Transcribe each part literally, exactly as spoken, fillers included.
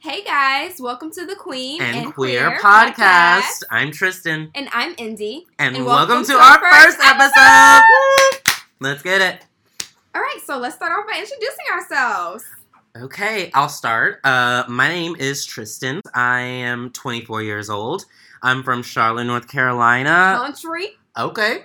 Hey guys, welcome to the Queen and, and Queer, Queer Podcast. Podcast. I'm Tristan. And I'm Indy. And, and welcome, welcome to, to our, our first episode. episode. Let's get it. All right, so let's start off by introducing ourselves. Okay, I'll start. Uh, my name is Tristan. I am twenty-four years old. I'm from Charlotte, North Carolina. Country. Okay.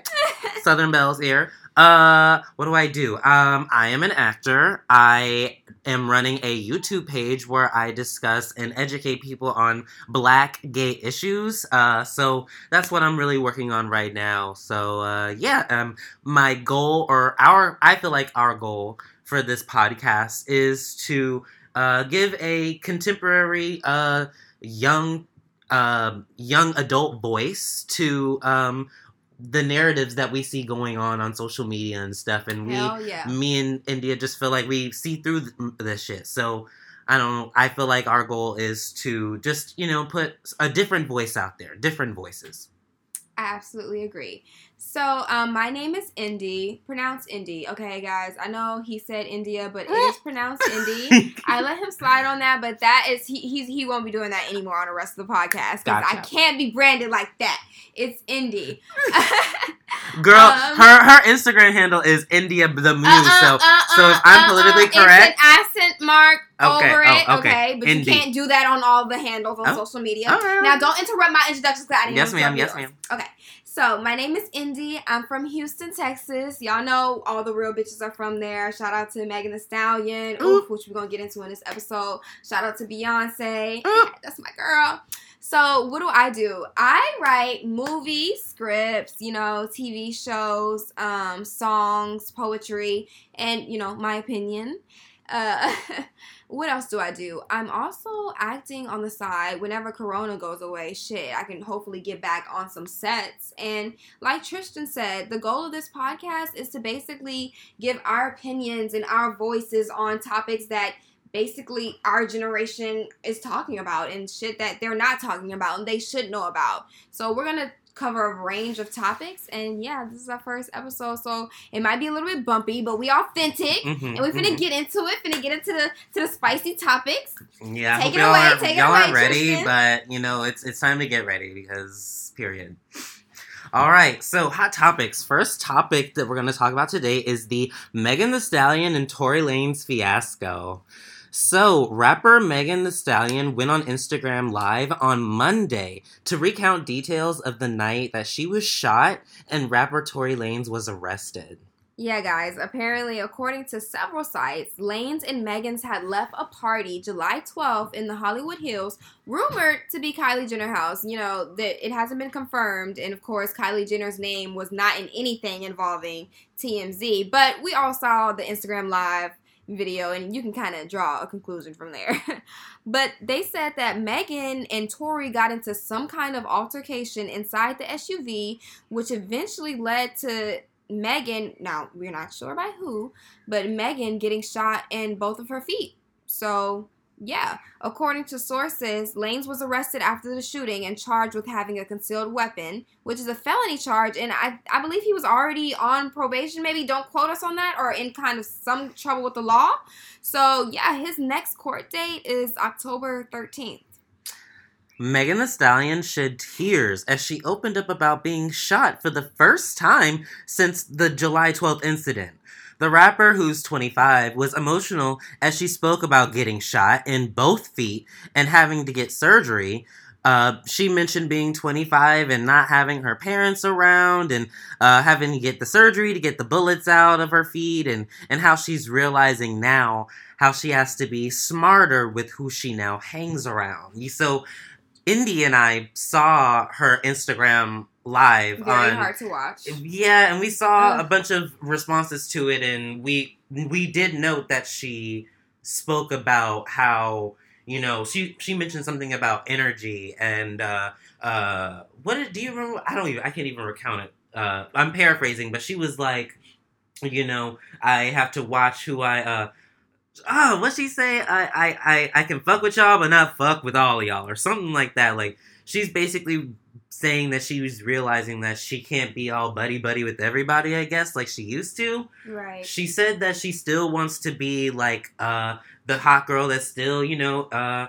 Southern Belle's here. Uh, what do I do? Um, I am an actor. I am running a YouTube page where I discuss and educate people on Black gay issues. Uh, so that's what I'm really working on right now. So, uh, yeah, um, my goal or our, I feel like our goal for this podcast is to, uh, give a contemporary, uh, young, uh, young adult voice to, um, the narratives that we see going on on social media and stuff, and we, yeah. me and India just feel like we see through th- this shit. So, I don't, I feel like our goal is to just, you know, put a different voice out there, different voices. I absolutely agree. So, um, my name is Indy, pronounced Indy. Okay, guys, I know he said India, but it is pronounced Indy. I let him slide on that, but that is, he he's, he won't be doing that anymore on the rest of the podcast, because gotcha. I can't be branded like that. It's Indy. Girl, um, her her Instagram handle is India the Muse, uh-uh, so, uh-uh, so if I'm politically uh-uh, correct. It's an accent mark okay, over it, oh, okay, okay, but Indy. You can't do that on all the handles on oh, social media. Right. Now, don't interrupt my introduction, because I didn't Yes, ma'am, yes, ma'am. Okay. So, my name is Indy. I'm from Houston, Texas. Y'all know all the real bitches are from there. Shout out to Megan Thee Stallion, oof, which we're going to get into in this episode. Shout out to Beyonce. Yeah, that's my girl. So, what do I do? I write movie scripts, you know, T V shows, um, songs, poetry, and, you know, my opinion. Uh, what else do I do? I'm also acting on the side. Whenever Corona goes away, shit, I can hopefully get back on some sets. And like Tristan said, the goal of this podcast is to basically give our opinions and our voices on topics that basically our generation is talking about and shit that they're not talking about and they should know about. So we're going to cover a range of topics, and yeah, this is our first episode, so it might be a little bit bumpy, but we authentic, mm-hmm, and we're finna mm-hmm. get into it, finna get into the to the spicy topics. Yeah, take it away, are, take it y'all away. Y'all are ready, Tristan. But you know it's it's time to get ready because period. All right, so hot topics. First topic that we're gonna talk about today is the Megan Thee Stallion and Tory Lanez fiasco. So, rapper Megan Thee Stallion went on Instagram Live on Monday to recount details of the night that she was shot and rapper Tory Lanez was arrested. Yeah, guys. Apparently, according to several sites, Lanez and Megan's had left a party July twelfth in the Hollywood Hills, rumored to be Kylie Jenner's house. You know, that it hasn't been confirmed, and of course, Kylie Jenner's name was not in anything involving T M Z, but we all saw the Instagram Live video, and you can kind of draw a conclusion from there. But they said that Megan and Tory got into some kind of altercation inside the S U V, which eventually led to Megan, now we're not sure by who, but Megan getting shot in both of her feet. So, yeah. According to sources, Lanez was arrested after the shooting and charged with having a concealed weapon, which is a felony charge. And I, I believe he was already on probation, maybe. Don't quote us on that, or in kind of some trouble with the law. So, yeah, his next court date is October thirteenth. Megan Thee Stallion shed tears as she opened up about being shot for the first time since the July twelfth incident. The rapper, who's twenty-five, was emotional as she spoke about getting shot in both feet and having to get surgery. Uh, she mentioned being twenty-five and not having her parents around and uh, having to get the surgery to get the bullets out of her feet, and, and how she's realizing now how she has to be smarter with who she now hangs around. So, Indy and I saw her Instagram live. Very on, hard to watch. Yeah, and we saw Ugh. a bunch of responses to it, and we we did note that she spoke about how, you know, she she mentioned something about energy and uh, uh, what did, do you remember? I don't even, I can't even recount it. Uh, I'm paraphrasing, but she was like, you know, I have to watch who I. Uh, Oh, what'd she say? I, I, I, I can fuck with y'all, but not fuck with all of y'all, or something like that. Like, she's basically saying that she was realizing that she can't be all buddy-buddy with everybody, I guess, like she used to. Right. She said that she still wants to be, like, uh, the hot girl that's still, you know, uh,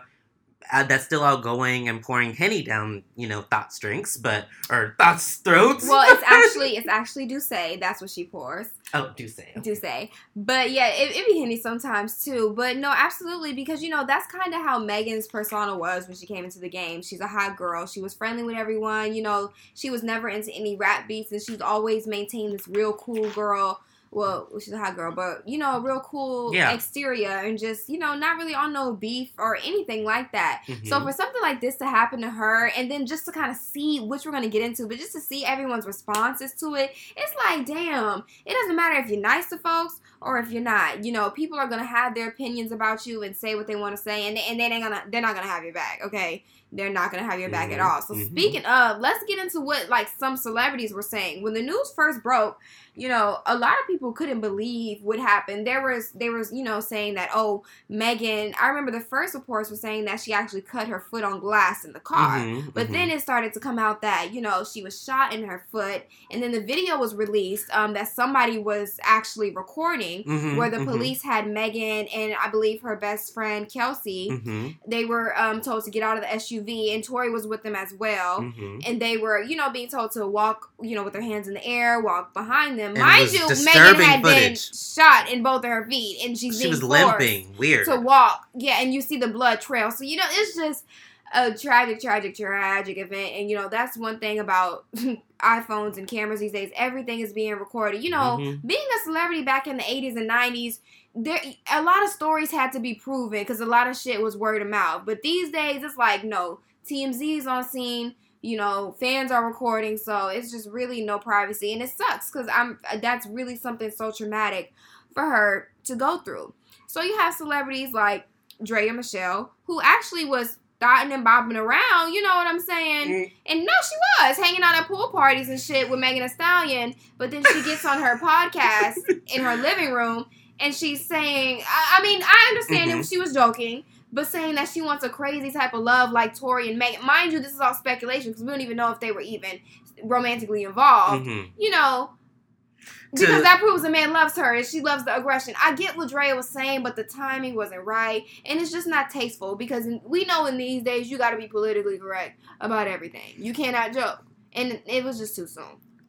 Uh, that's still outgoing and pouring Henny down, you know, Thought's drinks, but, or Thought's throats. Well, it's actually, it's actually Doucet. That's what she pours. Oh, Doucet. Doucet. But yeah, it, it be Henny sometimes too. But no, absolutely. Because, you know, that's kind of how Megan's persona was when she came into the game. She's a hot girl. She was friendly with everyone. You know, she was never into any rap beats, and she's always maintained this real cool girl. Well, she's a hot girl, but, you know, a real cool yeah. exterior and just, you know, not really on no beef or anything like that. Mm-hmm. So for something like this to happen to her, and then just to kind of see, which we're going to get into, but just to see everyone's responses to it, it's like, damn, it doesn't matter if you're nice to folks or if you're not. You know, people are going to have their opinions about you and say what they want to say, and, and they ain't gonna, they're not going to have your back, okay? They're not going to have your back mm-hmm. at all. So mm-hmm. speaking of, let's get into what, like, some celebrities were saying. When the news first broke, you know, a lot of people couldn't believe what happened. There was, there was, you know, saying that, oh, Megan, I remember the first reports were saying that she actually cut her foot on glass in the car. Mm-hmm. But mm-hmm. then it started to come out that, you know, she was shot in her foot. And then the video was released um, that somebody was actually recording mm-hmm. where the mm-hmm. police had Megan and I believe her best friend, Kelsey. Mm-hmm. They were um, told to get out of the S U V. And Tori was with them as well. Mm-hmm. And they were, you know, being told to walk, you know, with their hands in the air, walk behind them. And mind you, Megan had footage. been shot in both of her feet. And she's she was limping. Weird. To walk. Yeah, and you see the blood trail. So, you know, it's just a tragic, tragic, tragic event. And, you know, that's one thing about iPhones and cameras these days. Everything is being recorded. You know, mm-hmm. being a celebrity back in the eighties and nineties, there a lot of stories had to be proven because a lot of shit was word of mouth. But these days, it's like, no, T M Z is on scene. You know, fans are recording. So it's just really no privacy. And it sucks because I'm that's really something so traumatic for her to go through. So you have celebrities like Dre and Michelle, who actually was dotting and bobbing around, you know what I'm saying? Mm. And no, she was hanging out at pool parties and shit with Megan Thee Stallion, but then she gets on her podcast in her living room and she's saying, I, I mean, I understand mm-hmm. that she was joking, but saying that she wants a crazy type of love like Tori and Megan. Mind you, this is all speculation because we don't even know if they were even romantically involved, mm-hmm. you know, because that proves a man loves her and she loves the aggression. I get what Draya was saying, but the timing wasn't right. And it's just not tasteful because we know in these days you got to be politically correct about everything. You cannot joke. And it was just too soon.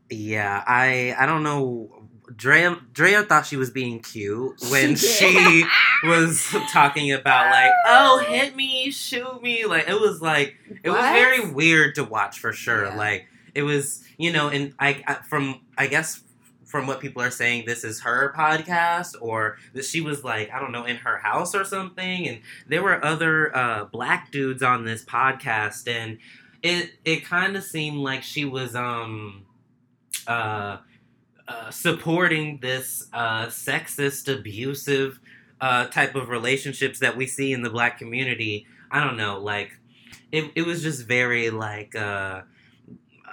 Yeah, I I don't know. Draya, Draya thought she was being cute when she, she was talking about like, oh, hit me, shoot me. Like, it was like, it what? was very weird to watch for sure. Yeah. Like, it was, you know, and I, I from, I guess, from what people are saying, this is her podcast, or that she was like, I don't know, in her house or something. And there were other uh, black dudes on this podcast, and it it kind of seemed like she was um uh, uh supporting this uh, sexist, abusive uh, type of relationships that we see in the black community. I don't know, like it it was just very like. Uh,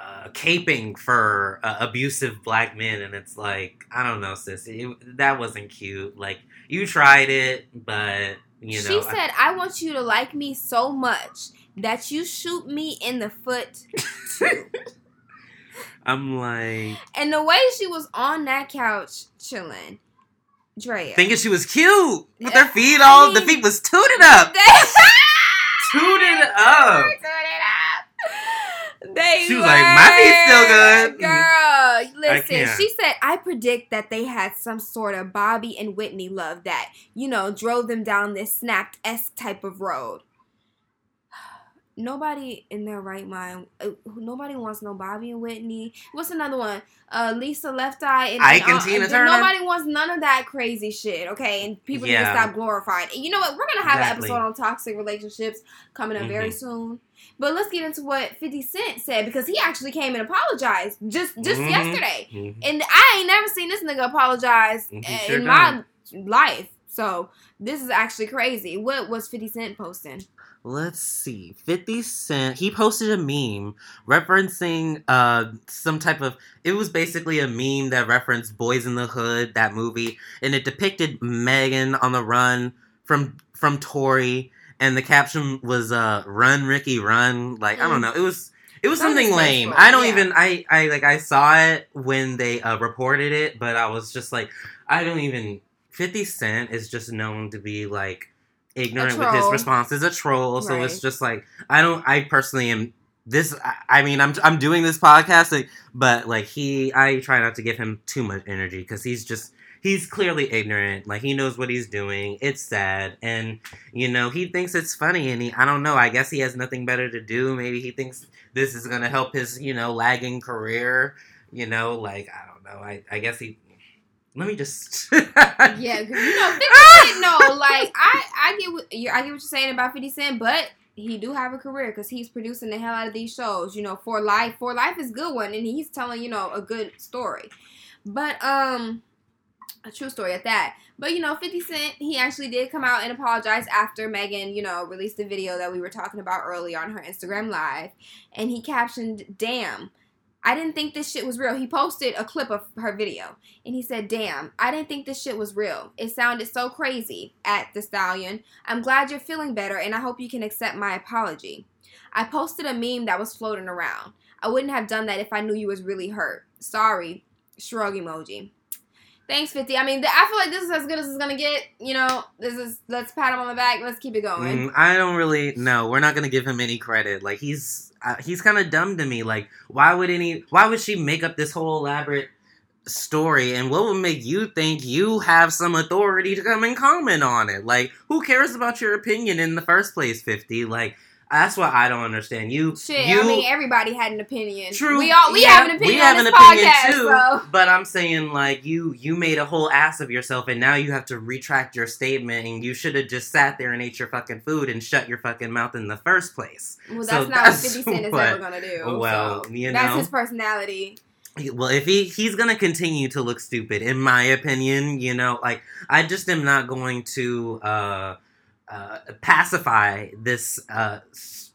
Uh, caping for uh, abusive black men, and it's like, I don't know, sis, it, that wasn't cute. Like, you tried it, but you know. She said, I, I want you to like me so much that you shoot me in the foot too. I'm like, and the way she was on that couch chilling, Drea, thinking she was cute with her feet all, I mean, the feet was tooted up, tooted up. They she was were. like, my feet's still good. Girl, listen, she said, I predict that they had some sort of Bobby and Whitney love that, you know, drove them down this snapped-esque type of road. Nobody in their right mind, uh, nobody wants no Bobby and Whitney. What's another one? Uh, Lisa Left Eye. And, Ike and, and Tina Turner. Nobody wants none of that crazy shit, okay? And people yeah. need to stop glorifying. And you know what? We're going to have exactly. an episode on toxic relationships coming up mm-hmm. very soon. But let's get into what fifty Cent said, because he actually came and apologized just, just mm-hmm. yesterday. Mm-hmm. And I ain't never seen this nigga apologize mm-hmm. sure in my don't. life. So this is actually crazy. What was fifty Cent posting? Let's see. fifty Cent, he posted a meme referencing uh, some type of, it was basically a meme that referenced Boys in the Hood, that movie, and it depicted Megan on the run from from Tory, and the caption was uh, "Run, Ricky, run." Like, I don't know. It was it was something lame. I don't yeah. even, I, I like I saw it when they uh, reported it, but I was just like, I don't even, fifty Cent is just known to be like ignorant with his responses, a troll. Right. So it's just like, I don't, I personally am this, I mean, I'm I'm doing this podcast, but like he, I try not to give him too much energy because he's just, he's clearly ignorant. Like he knows what he's doing. It's sad. And you know, he thinks it's funny and he, I don't know, I guess he has nothing better to do. Maybe he thinks this is going to help his, you know, lagging career, you know, like, I don't know. I, I guess he, Let me just. yeah, you know, fifty Cent, no, like I, I get what you, I get what you're saying about fifty Cent, but he do have a career because he's producing the hell out of these shows. You know, For Life, For Life is a good one, and he's telling you know a good story, but um, a true story at that. But you know, fifty Cent, he actually did come out and apologize after Megan, you know, released the video that we were talking about earlier on her Instagram Live, and he captioned, "Damn, I didn't think this shit was real." He posted a clip of her video, and he said, "Damn, I didn't think this shit was real. It sounded so crazy at the Stallion. I'm glad you're feeling better, and I hope you can accept my apology. I posted a meme that was floating around. I wouldn't have done that if I knew you was really hurt. Sorry, shrug emoji. Thanks, fifty." I mean, the, I feel like this is as good as it's going to get. You know, this is, let's pat him on the back. Let's keep it going. Mm, I don't really, no, we're not going to give him any credit. Like, he's, uh, he's kind of dumb to me. Like, why would any, why would she make up this whole elaborate story? And what would make you think you have some authority to come and comment on it? Like, who cares about your opinion in the first place, fifty? Like, that's what I don't understand. You, Shit, you, I mean, everybody had an opinion. True. We all, we yeah, have an opinion we have on this an podcast, opinion too, bro. But I'm saying, like, you you made a whole ass of yourself, and now you have to retract your statement, and you should have just sat there and ate your fucking food and shut your fucking mouth in the first place. Well, that's so not that's what fifty Cent is what, ever going to do. Well, so you know. That's his personality. Well, if he, he's going to continue to look stupid, in my opinion, you know. Like, I just am not going to... Uh, Uh, pacify this uh, s-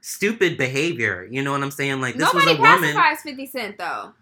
stupid behavior. You know what I'm saying? Like, this nobody was a woman. Nobody pacifies fifty Cent, though.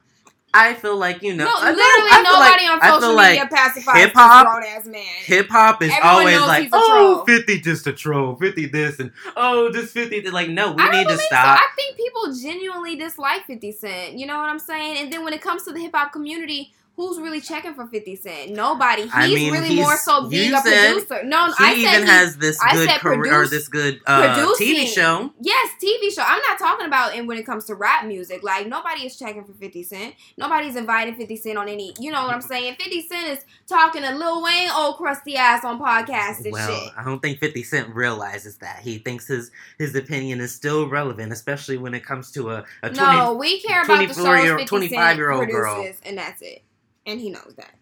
I feel like, you know. No, I, literally I nobody like, on social media like pacifies this grown-ass man. Hip-hop is Everyone always like, oh, troll. fifty just a troll. fifty this and, oh, just fifty. This. Like, no, we I need to stop. So. I think people genuinely dislike fifty Cent. You know what I'm saying? And then when it comes to the hip-hop community, who's really checking for fifty Cent? Nobody. He's I mean, really he's, more so being a producer. No, he I said even he, has this I good career produce, or this good uh, T V show. Yes, T V show. I'm not talking about and when it comes to rap music. Like, nobody is checking for fifty Cent. Nobody's inviting fifty Cent on any. You know what I'm saying? fifty Cent is talking to Lil Wayne, old crusty ass on podcasts and well, shit. Well, I don't think fifty Cent realizes that. He thinks his his opinion is still relevant, especially when it comes to a, a twenty no. We care about the shows twenty-five year old girl, and that's it. And he knows that.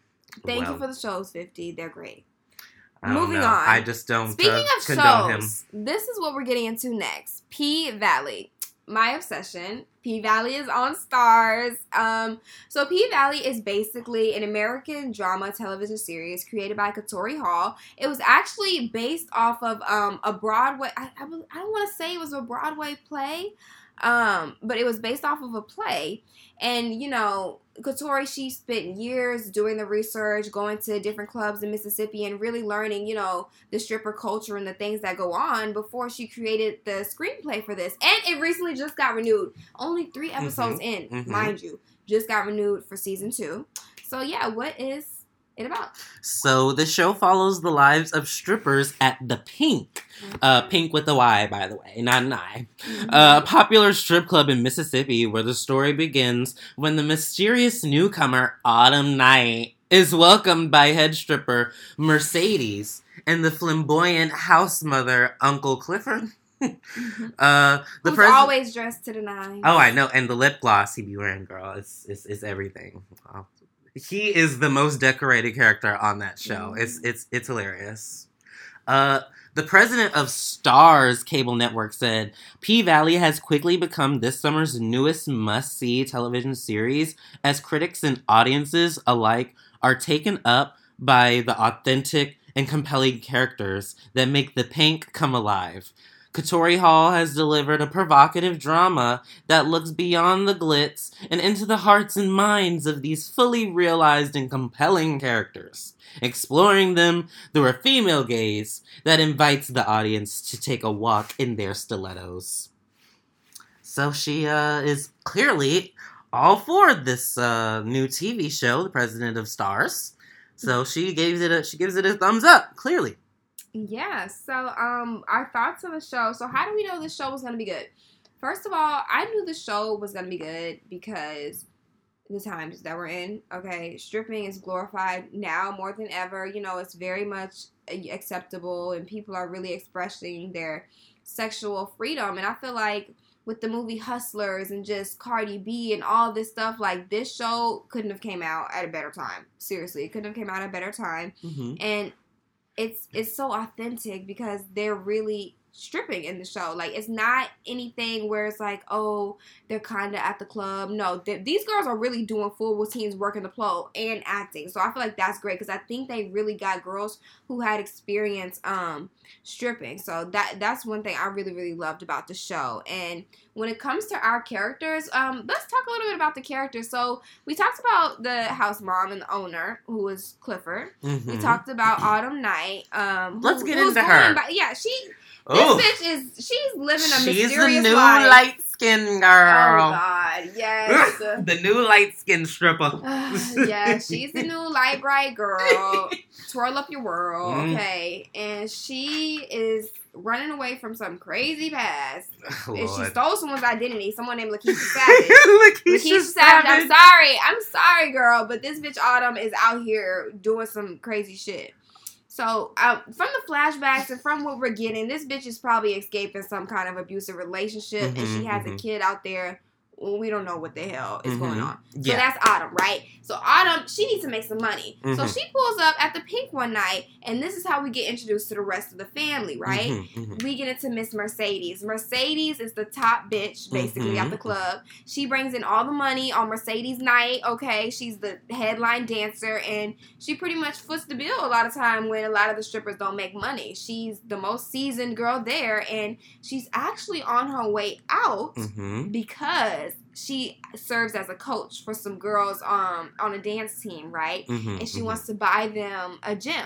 Thank well, you for the shows, fifty. They're great. Moving know. on. I just don't Speaking uh, of shows, him. This is what we're getting into next. P-Valley. My obsession. P-Valley is on Starz. Um, so P-Valley is basically an American drama television series created by Katori Hall. It was actually based off of um, a Broadway... I, I, I don't want to say it was a Broadway play, um, but it was based off of a play. And, you know... Katori, she spent years doing the research, going to different clubs in Mississippi and really learning, you know, the stripper culture and the things that go on before she created the screenplay for this. And it recently just got renewed. Only three episodes mm-hmm. in, mm-hmm. mind you. Just got renewed for season two. So, yeah, what is it about? So, the show follows the lives of strippers at The Pynk. Mm-hmm. Uh, Pink with a Y, by the way, not an I. Mm-hmm. Uh, a popular strip club in Mississippi where the story begins when the mysterious newcomer Autumn Knight is welcomed by head stripper Mercedes and the flamboyant house mother Uncle Clifford. uh, the Who's pres- always dressed to the nines. Oh, I know. And the lip gloss he be wearing, girl. It's, it's, it's everything. Wow. He is the most decorated character on that show. Mm-hmm. It's, it's, it's hilarious. Uh... The president of Starz Cable Network said, P-Valley has quickly become this summer's newest must-see television series as critics and audiences alike are taken up by the authentic and compelling characters that make The Pink come alive. Katori Hall has delivered a provocative drama that looks beyond the glitz and into the hearts and minds of these fully realized and compelling characters, exploring them through a female gaze that invites the audience to take a walk in their stilettos. So she uh, is clearly all for this uh, new T V show, the president of Starz. So she gives it a, she gives it a thumbs up, clearly. Yeah, so um, our thoughts on the show. So how do we know this show was going to be good? First of all, I knew the show was going to be good because the times that we're in, okay? Stripping is glorified now more than ever. You know, it's very much acceptable, and people are really expressing their sexual freedom. And I feel like with the movie Hustlers and just Cardi B and all this stuff, like, this show couldn't have came out at a better time. Seriously, it couldn't have came out at a better time. Mm-hmm. And it's it's so authentic because they're really stripping in the show. Like, it's not anything where it's like, oh, they're kind of at the club. No, th- these girls are really doing full routines, working the pole and acting. So I feel like that's great because I think they really got girls who had experience um stripping. So that that's one thing I really, really loved about the show. And when it comes to our characters, um, let's talk a little bit about the characters. So we talked about the house mom and the owner, who was Clifford. Mm-hmm. We talked about Autumn Knight. Um, let's who, get into her. By, yeah, she. Ooh. This bitch is, she's living a she's mysterious life. She's the new life. Light-skinned girl. Oh, God, yes. The new light-skinned stripper. Uh, yeah, she's the new light, bright girl. Twirl up your world, mm. okay? And she is running away from some crazy past. Oh, and she stole someone's identity, someone named Lakeisha Savage. Lakeisha, Lakeisha Savage, I'm sorry. I'm sorry, girl, but this bitch Autumn is out here doing some crazy shit. So, um, from the flashbacks and from what we're getting, this bitch is probably escaping some kind of abusive relationship, mm-hmm, and she has mm-hmm. a kid out there. We don't know what the hell is mm-hmm. going on. Yeah. So, that's Autumn, right? So, Autumn, she needs to make some money. Mm-hmm. So, she pulls up at the Pink one night, and this is how we get introduced to the rest of the family, right? Mm-hmm. Mm-hmm. We get into Miss Mercedes. Mercedes is the top bitch, basically, mm-hmm. at the club. She brings in all the money on Mercedes night, okay? She's the headline dancer, and she pretty much foots the bill a lot of time when a lot of the strippers don't make money. She's the most seasoned girl there, and she's actually on her way out mm-hmm. because she serves as a coach for some girls um, on a dance team, right? Mm-hmm, and she mm-hmm. wants to buy them a gym.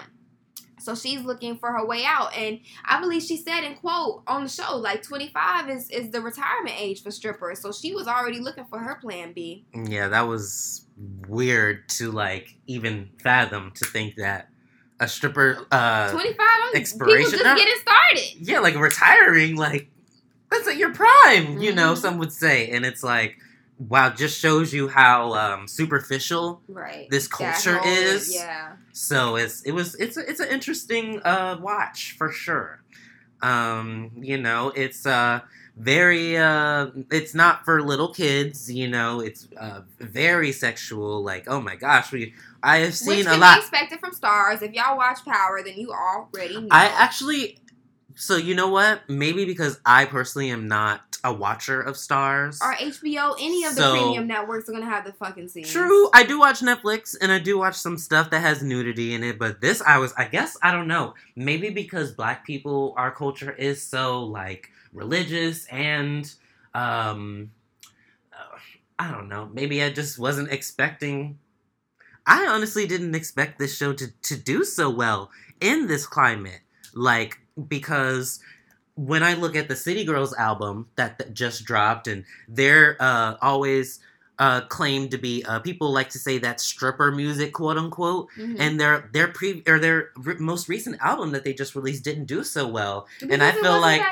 So she's looking for her way out. And I believe she said in quote on the show, like twenty-five is, is the retirement age for strippers. So she was already looking for her plan B. Yeah, that was weird to like even fathom to think that a stripper uh, twenty-five expiration. People just no, getting started. Yeah, like retiring, like. That's at your prime, you know, mm-hmm. some would say. And it's like, wow, just shows you how um, superficial right. this culture whole, is. Yeah. So it's it was it's a, it's an interesting uh, watch for sure. Um, you know, it's uh very uh it's not for little kids, you know, it's uh, very sexual, like, oh my gosh, we I have seen Which can a lot be expected from Starz. If y'all watch Power, then you already know. I actually So, you know what? Maybe because I personally am not a watcher of Starz. Or H B O, any of so, the premium networks are going to have the fucking scenes. True. I do watch Netflix, and I do watch some stuff that has nudity in it, but this I was, I guess, I don't know. Maybe because black people, our culture is so, like, religious and, um, I don't know. Maybe I just wasn't expecting... I honestly didn't expect this show to, to do so well in this climate. Like... Because when I look at the City Girls album that, that just dropped, and they're uh, always uh, claimed to be uh, people like to say that stripper music, quote unquote, mm-hmm. and their their pre or their re- most recent album that they just released didn't do so well. Because and I feel like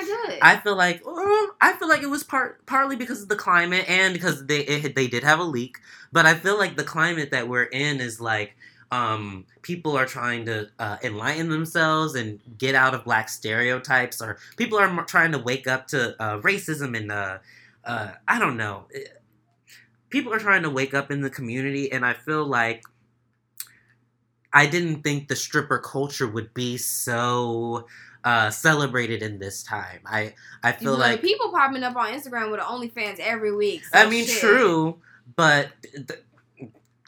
I feel like oh, I feel like it was part partly because of the climate and because they it, they did have a leak, but I feel like the climate that we're in is like. Um, people are trying to uh, enlighten themselves and get out of black stereotypes, or people are trying to wake up to uh, racism and, uh, uh, I don't know. People are trying to wake up in the community, and I feel like I didn't think the stripper culture would be so... Uh, celebrated in this time. I, I feel you know, like... People popping up on Instagram with OnlyFans every week. So I mean, shit. True, but... Th-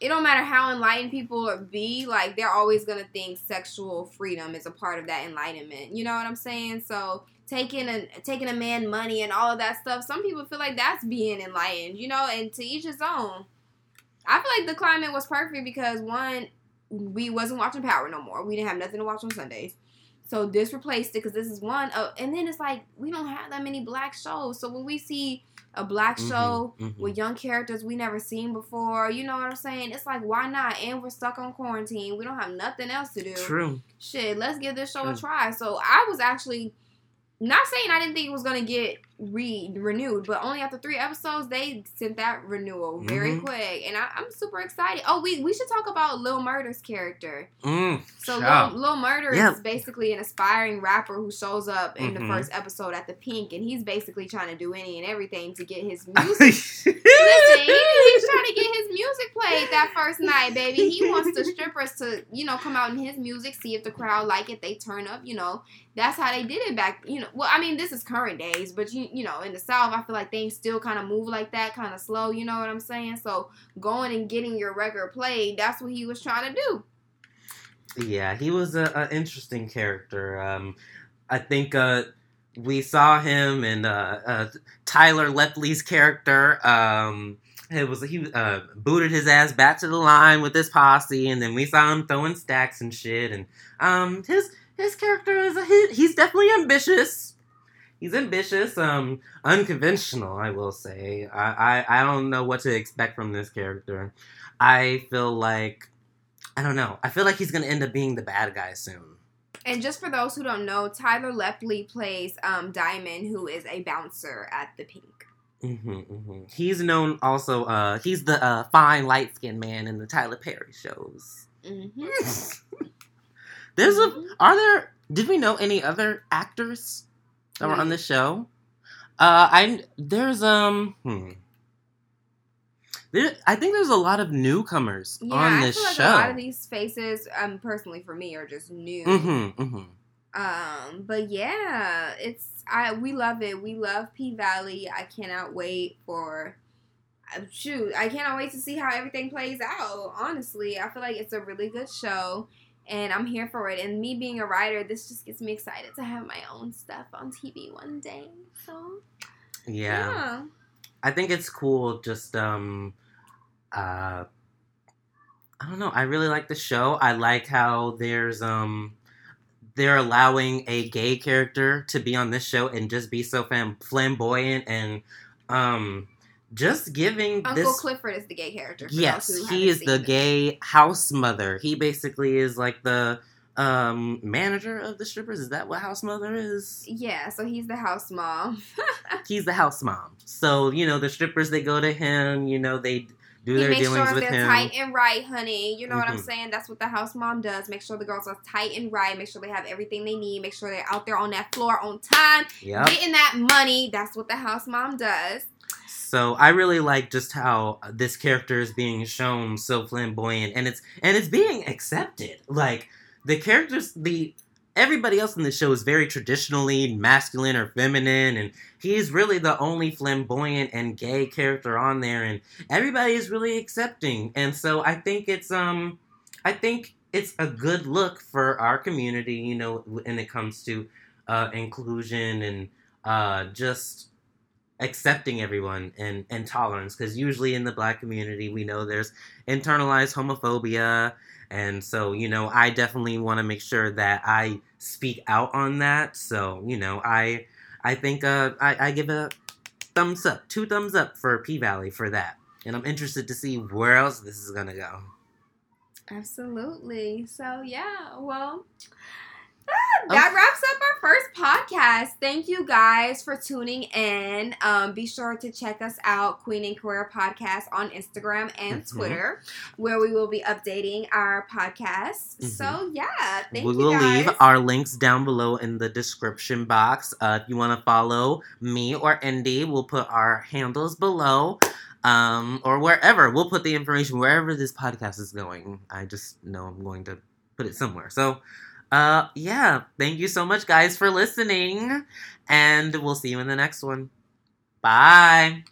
It don't matter how enlightened people be, like, they're always going to think sexual freedom is a part of that enlightenment. You know what I'm saying? So, taking a taking a man money and all of that stuff, some people feel like that's being enlightened, you know? And to each his own. I feel like the climate was perfect because, one, we wasn't watching Power no more. We didn't have nothing to watch on Sundays. So this replaced it because this is one. Uh, and then it's like, we don't have that many black shows. So when we see a black mm-hmm, show mm-hmm. with young characters we never seen before, you know what I'm saying? It's like, why not? And we're stuck on quarantine. We don't have nothing else to do. True. Shit, let's give this show True. a try. So I was actually not saying I didn't think it was going to get re- renewed, but only after three episodes, they sent that renewal very mm-hmm. quick. And I, I'm super excited. Oh, we we should talk about Lil Murder's character. Mm, so Lil, Lil Murder yeah. is basically an aspiring rapper who shows up in mm-hmm. the first episode at The Pink, and he's basically trying to do any and everything to get his music. Listen, he, he's trying to get his music played that first night, baby. He wants the strippers to, you know, come out in his music, see if the crowd like it. They turn up, you know. That's how they did it back, you know. Well, I mean, this is current days, but you you know, in the South, I feel like things still kind of move like that, kind of slow. You know what I'm saying? So going and getting your record played, that's what he was trying to do. Yeah, he was a, a interesting character. Um, I think uh, we saw him in uh, uh, Tyler Lepley's character. Um, it was he uh, booted his ass back to the line with his posse, and then we saw him throwing stacks and shit. And um, his. His character is a hit. He's definitely ambitious. He's ambitious, um, unconventional, I will say. I, I, I don't know what to expect from this character. I feel like, I don't know. I feel like he's going to end up being the bad guy soon. And just for those who don't know, Tyler Lepley plays um, Diamond, who is a bouncer at The Pink. Mm-hmm, mm-hmm. He's known also, uh, he's the uh, fine light-skinned man in the Tyler Perry shows. Mm-hmm. There's a, are there, did we know any other actors that were on the show? Uh, I, there's, um, hmm. There, I think there's a lot of newcomers yeah, on this show. Yeah, I feel like show. a lot of these faces, um, personally for me, are just new. Mm-hmm, mm-hmm. Um, but yeah, it's, I, we love it. We love P-Valley. I cannot wait for... Shoot, I cannot wait to see how everything plays out, honestly. I feel like it's a really good show. And I'm here for it. And me being a writer, this just gets me excited to have my own stuff on T V one day. So, yeah. yeah. I think it's cool. Just, um, uh, I don't know. I really like the show. I like how there's, um, they're allowing a gay character to be on this show and just be so fam- flamboyant and, um, just giving Uncle this... Uncle Clifford is the gay character. Yes, he is the him. gay house mother. He basically is like the um, manager of the strippers. Is that what house mother is? Yeah, so he's the house mom. he's the house mom. So, you know, the strippers, they go to him. You know, they do he their dealings sure with him. He makes sure they're tight and right, honey. You know mm-hmm. what I'm saying? That's what the house mom does. Make sure the girls are tight and right. Make sure they have everything they need. Make sure they're out there on that floor on time. Yep. Getting that money. That's what the house mom does. So I really like just how this character is being shown so flamboyant, and it's and it's being accepted. Like the characters, the everybody else in the show is very traditionally masculine or feminine, and he's really the only flamboyant and gay character on there, and everybody is really accepting. And so I think it's um, I think it's a good look for our community, you know, when it comes to uh, inclusion and uh, just. accepting everyone and, and tolerance, because usually in the black community we know there's internalized homophobia, and so, you know, I definitely want to make sure that I speak out on that. So, you know, I I think uh, I, I give a thumbs up, two thumbs up for P-Valley for that, and I'm interested to see where else this is gonna go. Absolutely. So yeah, well... That wraps up our first podcast. Thank you guys for tuning in. Um, be sure to check us out, Queen and Career Podcast, on Instagram and mm-hmm. Twitter, where we will be updating our podcast. Mm-hmm. So, yeah, thank we you guys. We will leave our links down below in the description box. Uh, if you want to follow me or Indy, we'll put our handles below. Um, or wherever. We'll put the information wherever this podcast is going. I just know I'm going to put it somewhere. So... Uh, yeah. Thank you so much, guys, for listening. And we'll see you in the next one. Bye.